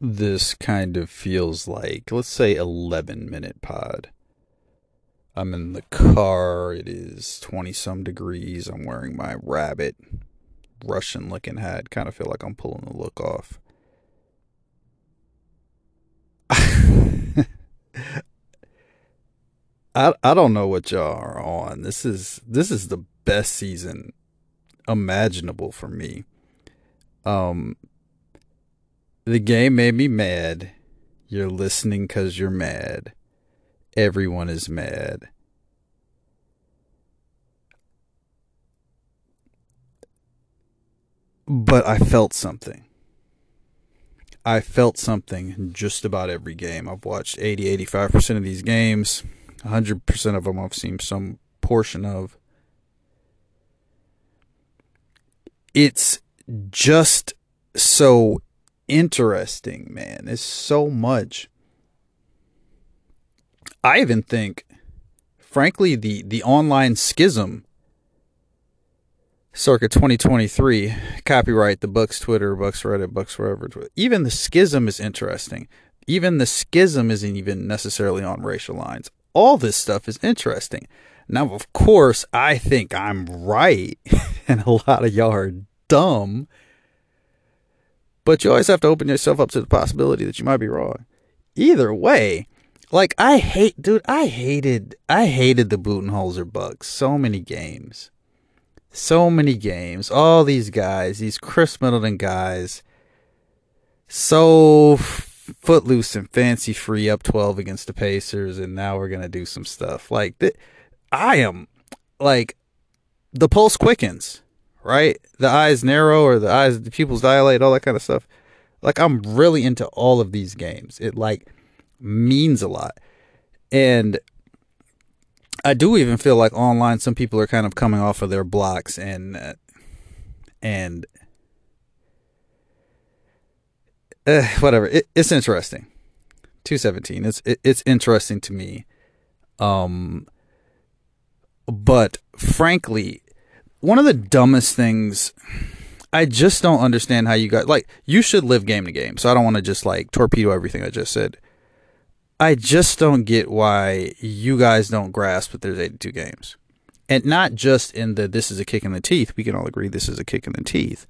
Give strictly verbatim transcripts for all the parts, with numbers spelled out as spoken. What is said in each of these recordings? this kind of feels like, let's say, eleven minute pod. I'm in the car, it is twenty-some degrees, I'm wearing my rabbit, Russian-looking hat, kind of feel like I'm pulling the look off. I I don't know what y'all are on. This is this is the best season imaginable for me. Um, the game made me mad. You're listening because you're mad. Everyone is mad. But I felt something. I felt something just about every game. I've watched eighty, eighty-five percent of these games. one hundred percent of them I've seen some portion of. It's just so interesting, man. It's so much. I even think, frankly, the, the online schism circa twenty twenty-three, copyright the Bucks Twitter, Bucks Reddit, Bucks wherever. Even the schism is interesting. Even the schism isn't even necessarily on racial lines. All this stuff is interesting. Now, of course, I think I'm right, and a lot of y'all are dumb. But you always have to open yourself up to the possibility that you might be wrong. Either way. Like, I hate, dude, I hated, I hated the Budenholzer Bucks. So many games. So many games. All these guys, these Chris Middleton guys, so footloose and fancy free, up twelve against the Pacers, and now we're going to do some stuff. Like, th- I am, like, the pulse quickens, right? The eyes narrow, or the eyes, the pupils dilate, all that kind of stuff. Like, I'm really into all of these games. It, like... means a lot. And I do even feel like online some people are kind of coming off of their blocks and uh, and uh, whatever. It, it's interesting. two seventeen It's it, it's interesting to me. Um but frankly, one of the dumbest things, I just don't understand how you guys, like, you should live game to game. So I don't want to just like torpedo everything I just said. I just don't get why you guys don't grasp that there's eighty-two games. And not just in the, this is a kick in the teeth. We can all agree this is a kick in the teeth.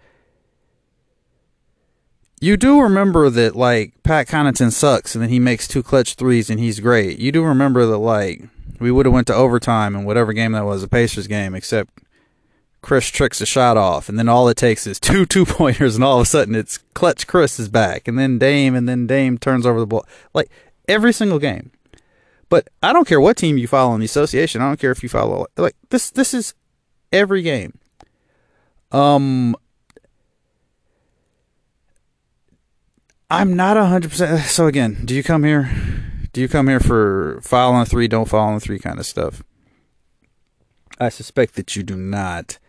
You do remember that, like, Pat Connaughton sucks and then he makes two clutch threes and he's great. You do remember that, like, we would have went to overtime in whatever game that was, a Pacers game, except Chris tricks a shot off. And then all it takes is two two-pointers and all of a sudden it's clutch Chris is back. And then Dame, and then Dame turns over the ball. Like... every single game. But I don't care what team you follow in the association. I don't care if you follow, like, this this is every game. Um I'm not one hundred percent so again, do you come here? Do you come here for foul on three, don't foul on three kind of stuff? I suspect that you do not.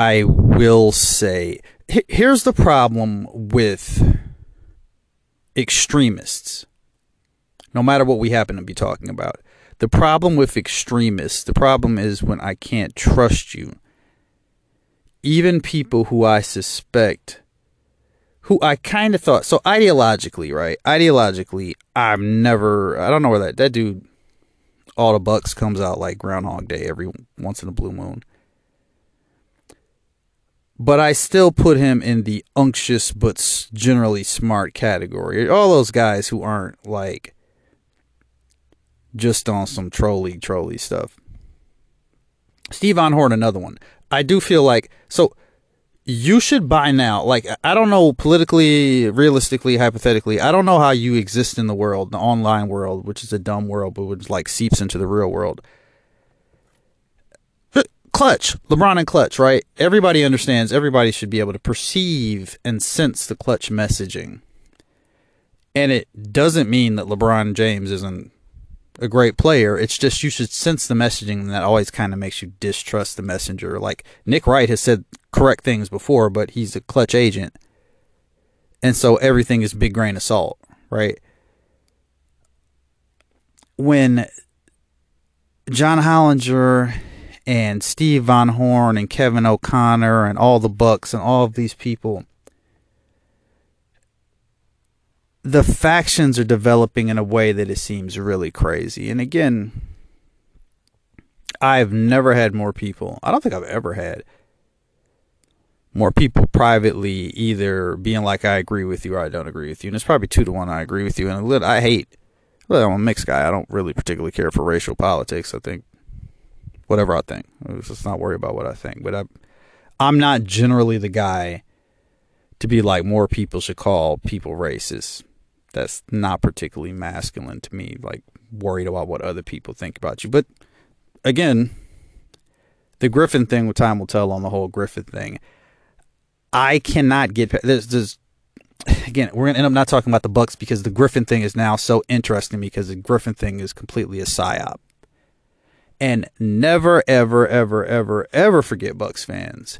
I will say, here's the problem with extremists. No matter what we happen to be talking about. The problem with extremists, the problem is when I can't trust you. Even people who I suspect, who I kind of thought, so ideologically, right? Ideologically, I've never, I don't know where that, that dude, all the Bucks comes out like Groundhog Day every once in a blue moon. But I still put him in the unctuous but generally smart category. All those guys who aren't, like, just on some trolley, trolley stuff. Steve Von Horn, another one. I do feel like, so you should buy now. Like, I don't know politically, realistically, hypothetically. I don't know how you exist in the world, the online world, which is a dumb world, but which, like, seeps into the real world. Clutch, LeBron and clutch, right? Everybody understands, everybody should be able to perceive and sense the clutch messaging. And it doesn't mean that LeBron James isn't a great player. It's just you should sense the messaging, and that always kind of makes you distrust the messenger. Like, Nick Wright has said correct things before, but he's a clutch agent. And so everything is big grain of salt, right? When John Hollinger... and Steve Von Horn and Kevin O'Connor and all the Bucks and all of these people the factions are developing in a way that it seems really crazy. And again, I've never had more people. I don't think I've ever had more people privately either being like, I agree with you or I don't agree with you. And it's probably two to one I agree with you. And I hate, well, I'm a mixed guy. I don't really particularly care for racial politics. I think whatever I think. Let's not worry about what I think. But I, I'm not generally the guy to be like, more people should call people racist. That's not particularly masculine to me, like worried about what other people think about you. But again, the Griffin thing, time will tell on the whole Griffin thing. I cannot get past this. There's, again, we're going to end up not talking about the Bucks because the Griffin thing is now so interesting because the Griffin thing is completely a psyop. And never, ever, ever, ever, ever forget, Bucks fans,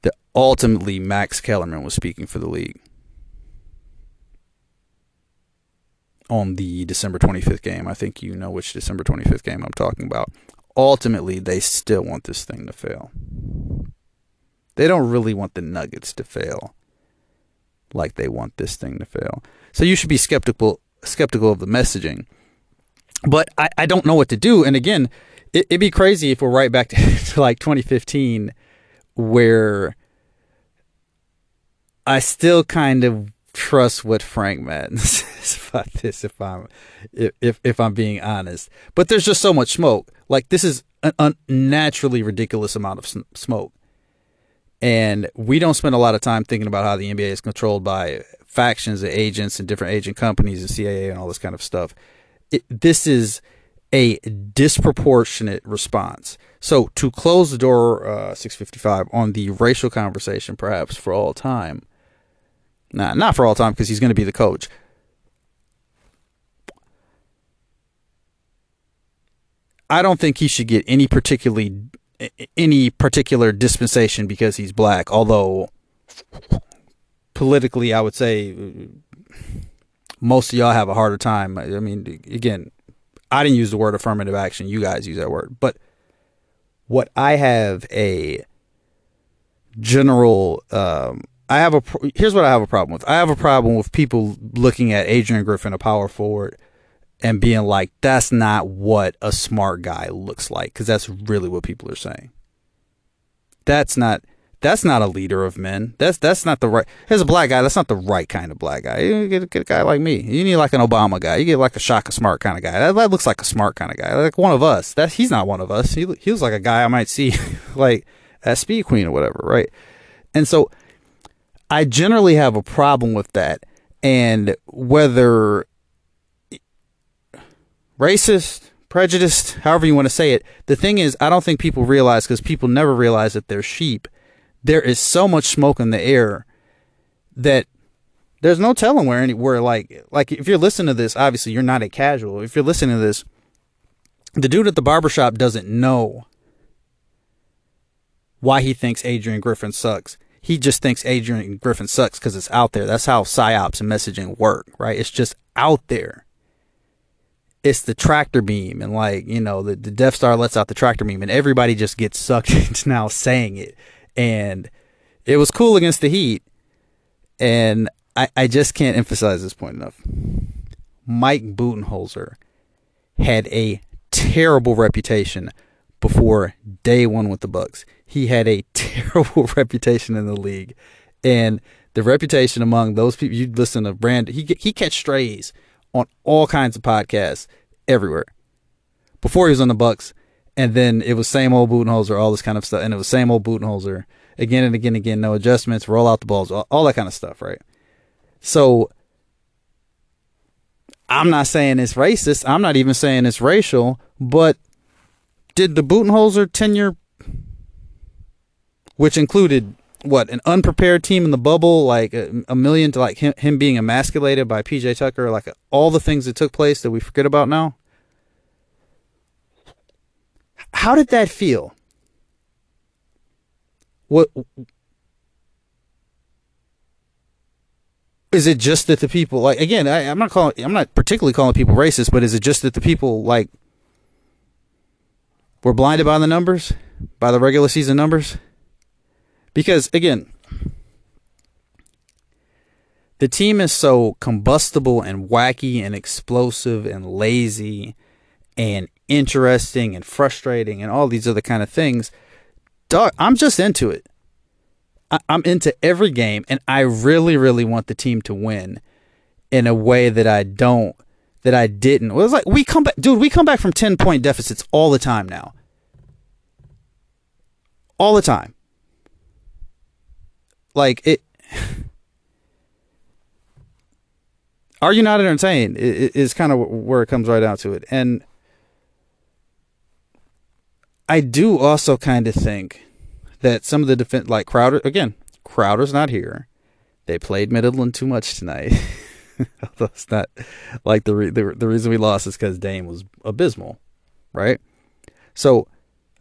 that ultimately Max Kellerman was speaking for the league on the December twenty-fifth game. I think you know which December twenty-fifth game I'm talking about. Ultimately, they still want this thing to fail. They don't really want the Nuggets to fail like they want this thing to fail. So you should be skeptical skeptical of the messaging. But I, I don't know what to do. And again, it, it'd be crazy if we're right back to, to like twenty fifteen, where I still kind of trust what Frank Madden says about this, if I'm if, if, if I'm being honest. But there's just so much smoke. Like, this is an unnaturally ridiculous amount of sm- smoke. And we don't spend a lot of time thinking about how the N B A is controlled by factions and agents and different agent companies and C A A and all this kind of stuff. It, this is a disproportionate response. So to close the door, uh, six fifty-five, on the racial conversation, perhaps for all time. Nah, not for all time, because he's going to be the coach. I don't think he should get any particularly any particular dispensation because he's black, although politically I would say most of y'all have a harder time. I mean, again, I didn't use the word affirmative action. You guys use that word. But what I have a general um, I have a here's what I have a problem with. I have a problem with people looking at Adrian Griffin, a power forward, and being like, that's not what a smart guy looks like, because that's really what people are saying. That's not that's not a leader of men. That's that's not the right. Here's a black guy. That's not the right kind of black guy. You get, get a guy like me. You need like an Obama guy. You get like a Shaka Smart kind of guy. That, that looks like a smart kind of guy. Like one of us. That he's not one of us. He he was like a guy I might see like at Speed Queen or whatever, right? And so I generally have a problem with that, and whether racist, prejudiced, however you want to say it. The thing is, I don't think people realize, because people never realize that they're sheep. There is so much smoke in the air that there's no telling where anywhere. Like, like if you're listening to this, obviously you're not a casual. If you're listening to this, the dude at the barbershop doesn't know why he thinks Adrian Griffin sucks. He just thinks Adrian Griffin sucks because it's out there. That's how psyops and messaging work, right? It's just out there. It's the tractor beam, and like, you know, the, the Death Star lets out the tractor beam, and everybody just gets sucked into now saying it. And it was cool against the Heat. And I, I just can't emphasize this point enough. Mike Budenholzer had a terrible reputation before day one with the Bucks. He had a terrible reputation in the league, and the reputation among those people. You listen to Brandon; he he catch strays on all kinds of podcasts everywhere before he was on the Bucks, and then it was same old Budenholzer, all this kind of stuff, and it was same old Budenholzer again and again and again. No adjustments, roll out the balls, all, all that kind of stuff, right? So I'm not saying it's racist. I'm not even saying it's racial. But did the Budenholzer tenure, which included what, an unprepared team in the bubble, like a, a million to like him, him being emasculated by P J. Tucker, like a, all the things that took place that we forget about now. How did that feel? What is it? Just that the people, like, again, I, I'm not calling, I'm not particularly calling people racist, but is it just that the people like were blinded by the numbers, by the regular season numbers? Because, again, The team is so combustible and wacky and explosive and lazy and interesting and frustrating and all these other kind of things. Dog, I'm just into it. I- I'm into every game, and I really, really want the team to win in a way that I don't, that I didn't. It was like we come back, dude. We come back from ten-point deficits all the time now. All the time. Like it. Are you not entertained? Is kind of where it comes right down to it. And I do also kind of think that some of the defense, like Crowder, again, Crowder's not here. They played Middleton too much tonight. Although it's not like the, re- the the reason we lost is because Dame was abysmal, right? So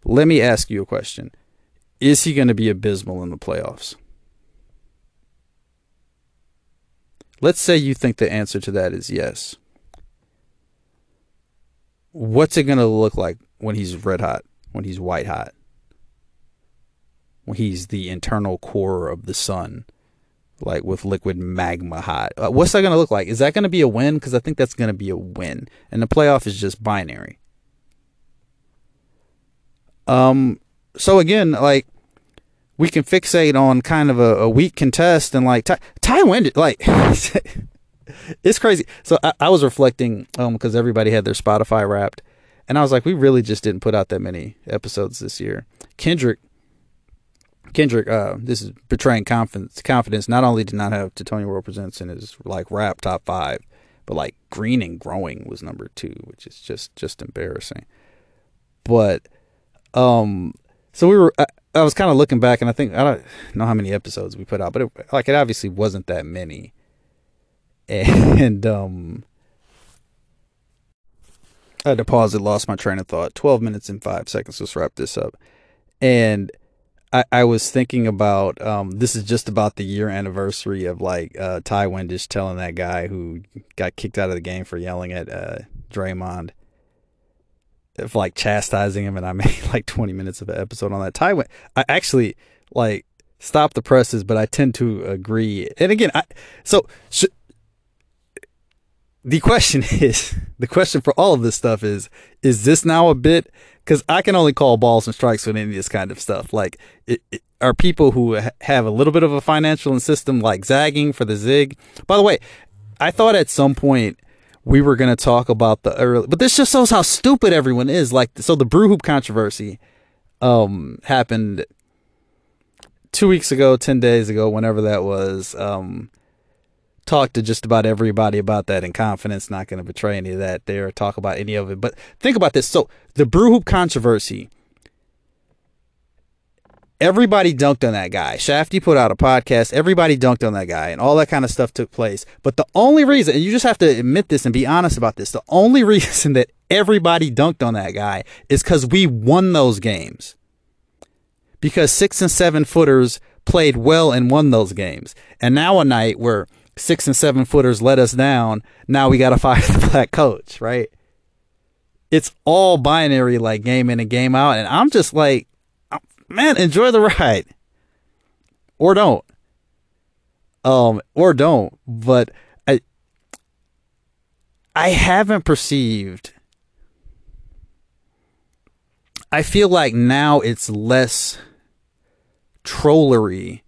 let me ask you a question: is he going to be abysmal in the playoffs? Let's say you think the answer to that is yes. What's it going to look like when he's red hot, when he's white hot, when he's the internal core of the sun, like with liquid magma hot? What's that going to look like? Is that going to be a win? Because I think that's going to be a win. And the playoff is just binary. Um. So, again, like, we can fixate on kind of a, a weak contest and like Ty, Ty Wendish, like it's crazy. So I, I was reflecting um because everybody had their Spotify Wrapped, and I was like, we really just didn't put out that many episodes this year. Kendrick, Kendrick, uh, this is betraying confidence. Confidence not only did not have Titonia World Presents in his like rap top five, but like Green and Growing was number two, which is just just embarrassing. But um, so we were. I, I was kind of looking back, and I think I don't know how many episodes we put out, but it, like it obviously wasn't that many. And um, I had to pause it, lost my train of thought. Twelve minutes and five seconds. Let's wrap this up. And I, I was thinking about um, this is just about the year anniversary of like uh, Ty Wendish telling that guy who got kicked out of the game for yelling at uh, Draymond. Of like chastising him, and I made like twenty minutes of an episode on that. Ty, I actually like stopped the presses, but I tend to agree. And again, I so sh- the question is the question for all of this stuff is is this now a bit? Because I can only call balls and strikes with any of this kind of stuff. Like, it, it, are people who ha- have a little bit of a financial system like zagging for the zig? By the way, I thought at some point we were going to talk about the early, but this just shows how stupid everyone is. Like, so the Brew Hoop controversy um, happened two weeks ago, ten days ago, whenever that was. Um, talked to just about everybody about that in confidence, not going to betray any of that there, talk about any of it. But think about this. So the Brew Hoop controversy, everybody dunked on that guy. Shafty put out a podcast. Everybody dunked on that guy, and all that kind of stuff took place. But the only reason, and you just have to admit this and be honest about this, the only reason that everybody dunked on that guy is because we won those games. Because six and seven footers played well and won those games. And now a night where six and seven footers let us down, now we got to fire the black coach, right? It's all binary, like game in and game out. And I'm just like, man, enjoy the ride, or don't, um, or don't. But I, I haven't perceived. I feel like now it's less trollery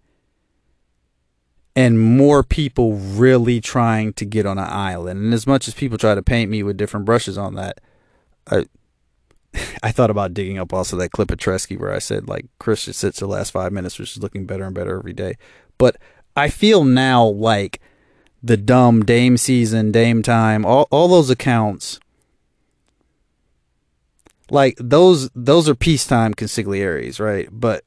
and more people really trying to get on an island. And as much as people try to paint me with different brushes on that, I. I thought about digging up also that clip of Tresky where I said, like, Chris just sits the last five minutes, which is looking better and better every day. But I feel now like the dumb Dame season, Dame time, all, all those accounts, like, those those are peacetime consigliaries, right? But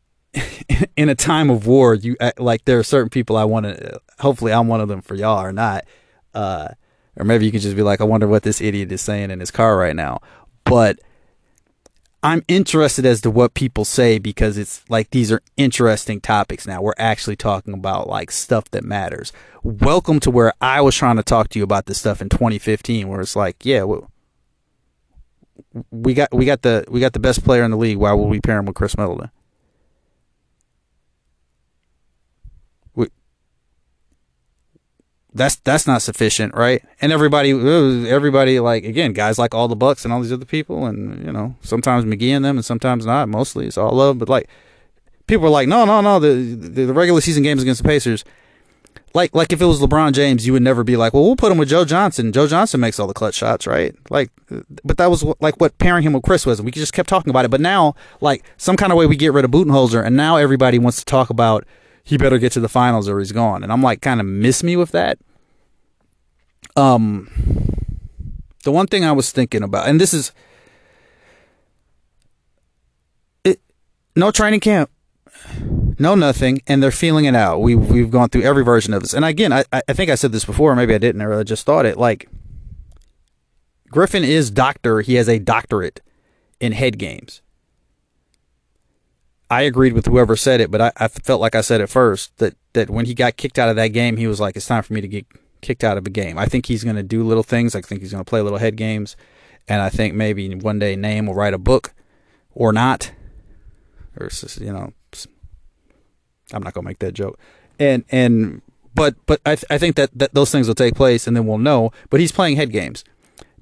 in a time of war, you like, there are certain people I want to, hopefully I'm one of them for y'all or not. Uh, or maybe you can just be like, I wonder what this idiot is saying in his car right now. But I'm interested as to what people say, because it's like these are interesting topics now. We're actually talking about like stuff that matters. Welcome to where I was trying to talk to you about this stuff in twenty fifteen, where it's like, yeah, well, we got we got the we got the best player in the league. Why would we pair him with Chris Middleton? We, that's that's not sufficient, right? And everybody, everybody like, again, guys like all the Bucks and all these other people, and, you know, sometimes McGee and them and sometimes not. Mostly it's all love, but, like, people are like, no, no, no, the, the the regular season games against the Pacers, like like if it was LeBron James, you would never be like, well, we'll put him with Joe Johnson. Joe Johnson makes all the clutch shots, right? Like, but that was what, like what pairing him with Chris was. We just kept talking about it. But now, like, some kind of way we get rid of Budenholzer, and now everybody wants to talk about he better get to the finals or he's gone. And I'm like, kind of miss me with that. Um, the one thing I was thinking about, and this is it, no training camp, no nothing, and they're feeling it out. We we've gone through every version of this. And again, I I think I said this before, or maybe I didn't, or I just thought it. Like, Griffin is doctor. He has a doctorate in head games. I agreed with whoever said it, but I, I felt like I said it first, that, that when he got kicked out of that game, he was like, it's time for me to get kicked out of a game. I think he's going to do little things. I think he's going to play little head games. And I think maybe one day Name will write a book or not. Or, you know, I'm not going to make that joke. And, and, but, but I, th- I think that, that those things will take place, and then we'll know. But he's playing head games.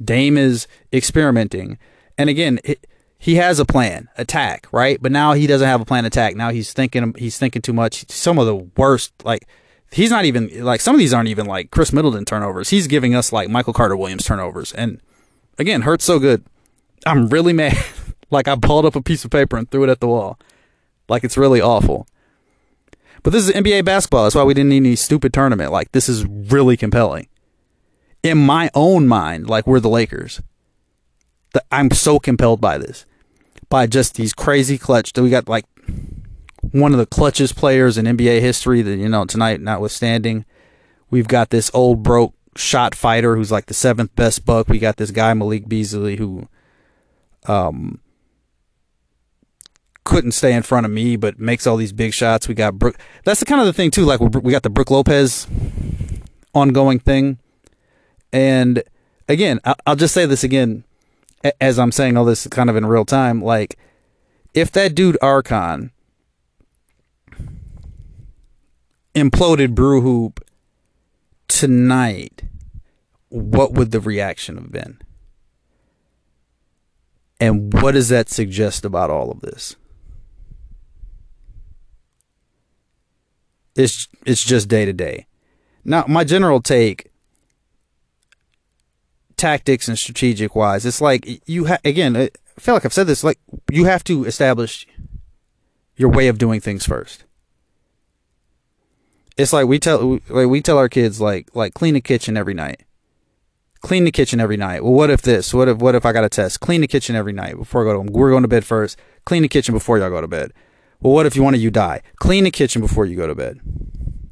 Dame is experimenting. And again, it, he has a plan attack, right? But now he doesn't have a plan attack. Now he's thinking he's thinking too much. Some of the worst, like, he's not even, like, some of these aren't even like Chris Middleton turnovers. He's giving us like Michael Carter-Williams turnovers. And again, hurts so good. I'm really mad. Like, I balled up a piece of paper and threw it at the wall. Like, it's really awful. But this is N B A basketball. That's why we didn't need any stupid tournament. Like, this is really compelling. In my own mind, like, we're the Lakers. I'm so compelled by this, by just these crazy clutch that we got, like one of the clutchest players in N B A history that, you know, tonight notwithstanding, we've got this old broke shot fighter who's like the seventh best Buck. We got this guy, Malik Beasley, who um, couldn't stay in front of me, but makes all these big shots. We got Brook. That's the kind of the thing too. Like, we got the Brook Lopez ongoing thing. And again, I'll just say this again, as I'm saying all this kind of in real time, like, if that dude Archon imploded Brew Hoop tonight, what would the reaction have been? And what does that suggest about all of this? It's it's just day to day. Now, my general take, tactics and strategic wise, it's like you ha- again, I feel like I've said this, like, you have to establish your way of doing things first. It's like we tell like we tell our kids, like like clean the kitchen every night. Clean the kitchen every night. Well, what if this? What if what if I got a test? Clean the kitchen every night before I go to we're going to bed first. Clean the kitchen before y'all go to bed. Well, what if one of you die? Clean the kitchen before you go to bed.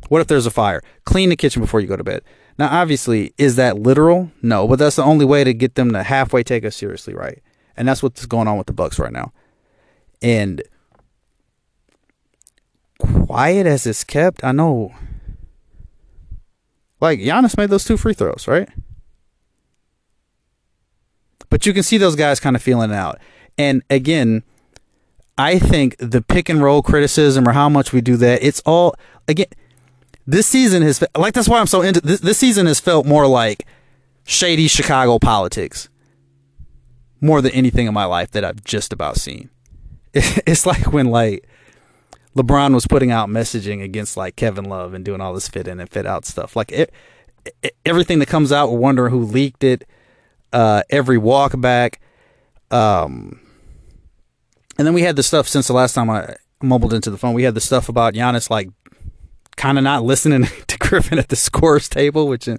What if there's a fire? Clean the kitchen before you go to bed. Now, obviously, is that literal? No, but that's the only way to get them to halfway take us seriously, right? And that's what's going on with the Bucks right now. And quiet as it's kept, I know. Like, Giannis made those two free throws, right? But you can see those guys kind of feeling it out. And again, I think the pick and roll criticism, or how much we do that, it's all, again, this season has, like, that's why I'm so into this. This season has felt more like shady Chicago politics more than anything in my life that I've just about seen. It's like when, like, LeBron was putting out messaging against, like, Kevin Love and doing all this fit in and fit out stuff. Like, it, it, everything that comes out, we're wondering who leaked it. Uh, every walk back. Um, and then we had the stuff since the last time I mumbled into the phone. We had the stuff about Giannis, like, kind of not listening to Griffin at the scorer's table, which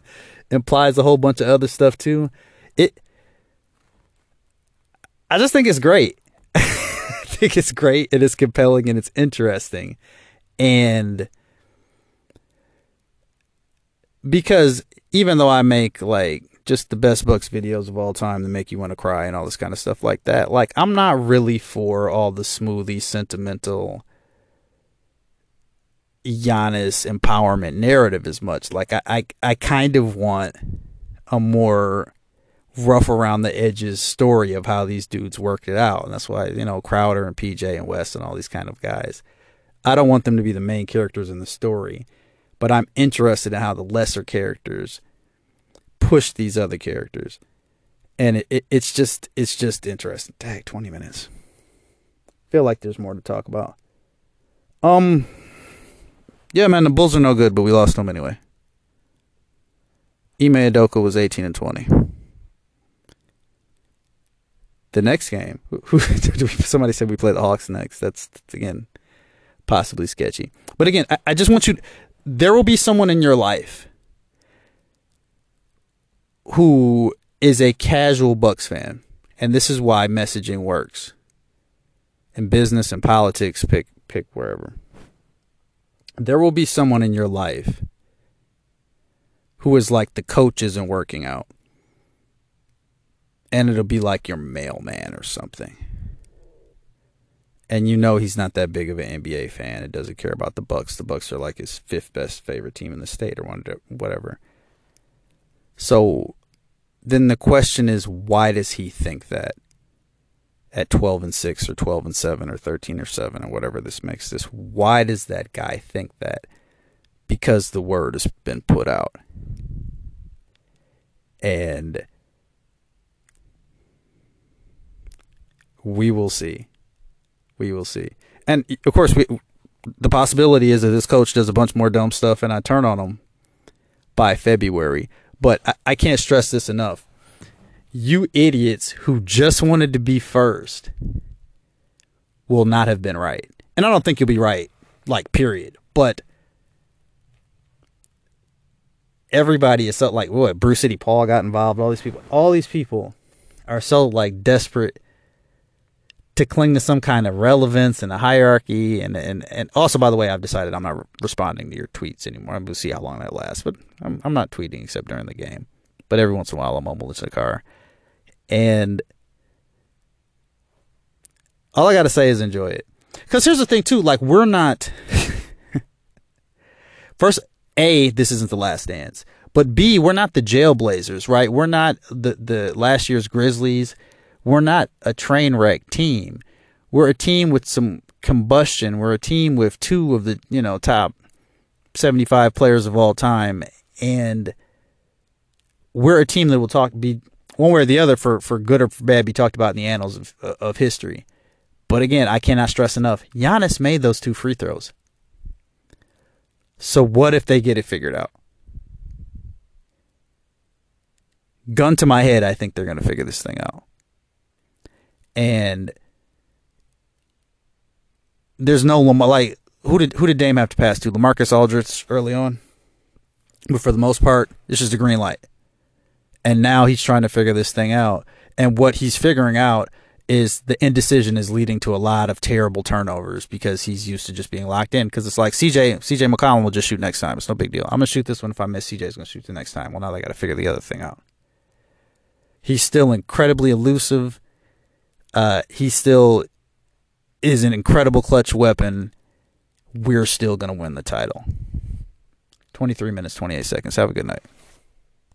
implies a whole bunch of other stuff too. It, I just think it's great. I think it's great. It is compelling and it's interesting. And because even though I make, like, just the best Bucks videos of all time that make you want to cry and all this kind of stuff like that, like, I'm not really for all the smoothie, sentimental Giannis empowerment narrative as much. Like, I, I I kind of want a more rough around the edges story of how these dudes worked it out. And that's why, you know, Crowder and P J and West and all these kind of guys, I don't want them to be the main characters in the story, but I'm interested in how the lesser characters push these other characters. And it, it, it's just it's just interesting. Dang, twenty minutes. Feel like there's more to talk about. Um, yeah, man, the Bulls are no good, but we lost them anyway. Ime Udoka was eighteen and twenty. The next game, who, somebody said we play the Hawks next. That's, that's again, possibly sketchy. But again, I, I just want you, there will be someone in your life who is a casual Bucks fan, and this is why messaging works. In business and politics, pick pick wherever. There will be someone in your life who is like, the coach isn't working out. And it'll be like your mailman or something. And you know he's not that big of an N B A fan. It doesn't care about the Bucks. The Bucks are like his fifth best favorite team in the state or whatever. So then the question is, why does he think that at twelve and six or twelve and seven or thirteen or seven or whatever this makes this? Why does that guy think that? Because the word has been put out. And we will see. We will see. And, of course, we, the possibility is that this coach does a bunch more dumb stuff and I turn on him by February. But I, I can't stress this enough. You idiots who just wanted to be first will not have been right. And I don't think you'll be right, like, period. But everybody is so, like, what, Bruce City Paul got involved, all these people. All these people are so, like, desperate to cling to some kind of relevance and a hierarchy. And, and, and also, by the way, I've decided I'm not re- responding to your tweets anymore. I'm going to see how long that lasts. But I'm, I'm not tweeting except during the game. But every once in a while, I'm almost in the car. And all I got to say is enjoy it. Because here's the thing, too. Like, we're not... First, A, this isn't the last dance. But B, we're not the Jailblazers, right? We're not the, the last year's Grizzlies. We're not a train wreck team. We're a team with some combustion. We're a team with two of the, you know, top seventy-five players of all time. And we're a team that will talk, be one way or the other, for, for good or for bad, be talked about in the annals of, of history. But again, I cannot stress enough, Giannis made those two free throws. So what if they get it figured out? Gun to my head, I think they're going to figure this thing out. And there's no, like, who did who did Dame have to pass to? LaMarcus Aldridge early on. But for the most part, this is the green light. And now he's trying to figure this thing out. And what he's figuring out is the indecision is leading to a lot of terrible turnovers because he's used to just being locked in. Because it's like C J C J McCollum will just shoot next time. It's no big deal. I'm going to shoot this one. If I miss, C J's going to shoot the next time. Well, now they got to figure the other thing out. He's still incredibly elusive. Uh, he still is an incredible clutch weapon. We're still going to win the title. twenty-three minutes, twenty-eight seconds. Have a good night.